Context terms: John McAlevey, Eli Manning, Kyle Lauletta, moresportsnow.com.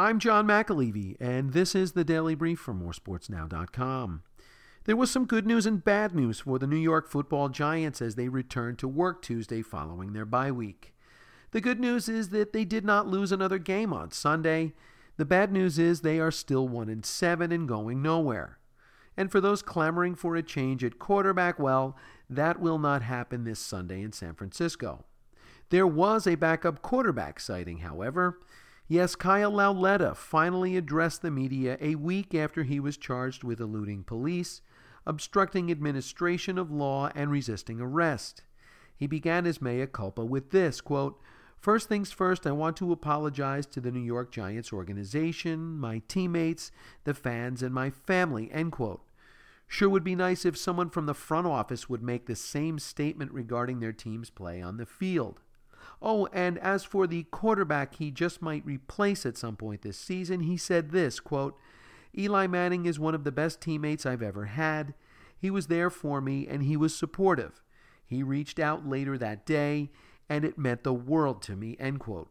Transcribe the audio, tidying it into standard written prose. I'm John McAlevey, and this is the Daily Brief from moresportsnow.com. There was some good news and bad news for the New York football Giants as they returned to work Tuesday following their bye week. The good news is that they did not lose another game on Sunday. The bad news is they are still 1-7 and going nowhere. And for those clamoring for a change at quarterback, well, that will not happen this Sunday in San Francisco. There was a backup quarterback sighting, however. Yes, Kyle Lauletta finally addressed the media a week after he was charged with eluding police, obstructing administration of law, and resisting arrest. He began his mea culpa with this, quote, "First things first, I want to apologize to the New York Giants organization, my teammates, the fans, and my family," end quote. Sure would be nice if someone from the front office would make the same statement regarding their team's play on the field. Oh, and as for the quarterback he just might replace at some point this season, he said this, quote, "Eli Manning is one of the best teammates I've ever had. He was there for me, and he was supportive. He reached out later that day, and it meant the world to me," end quote.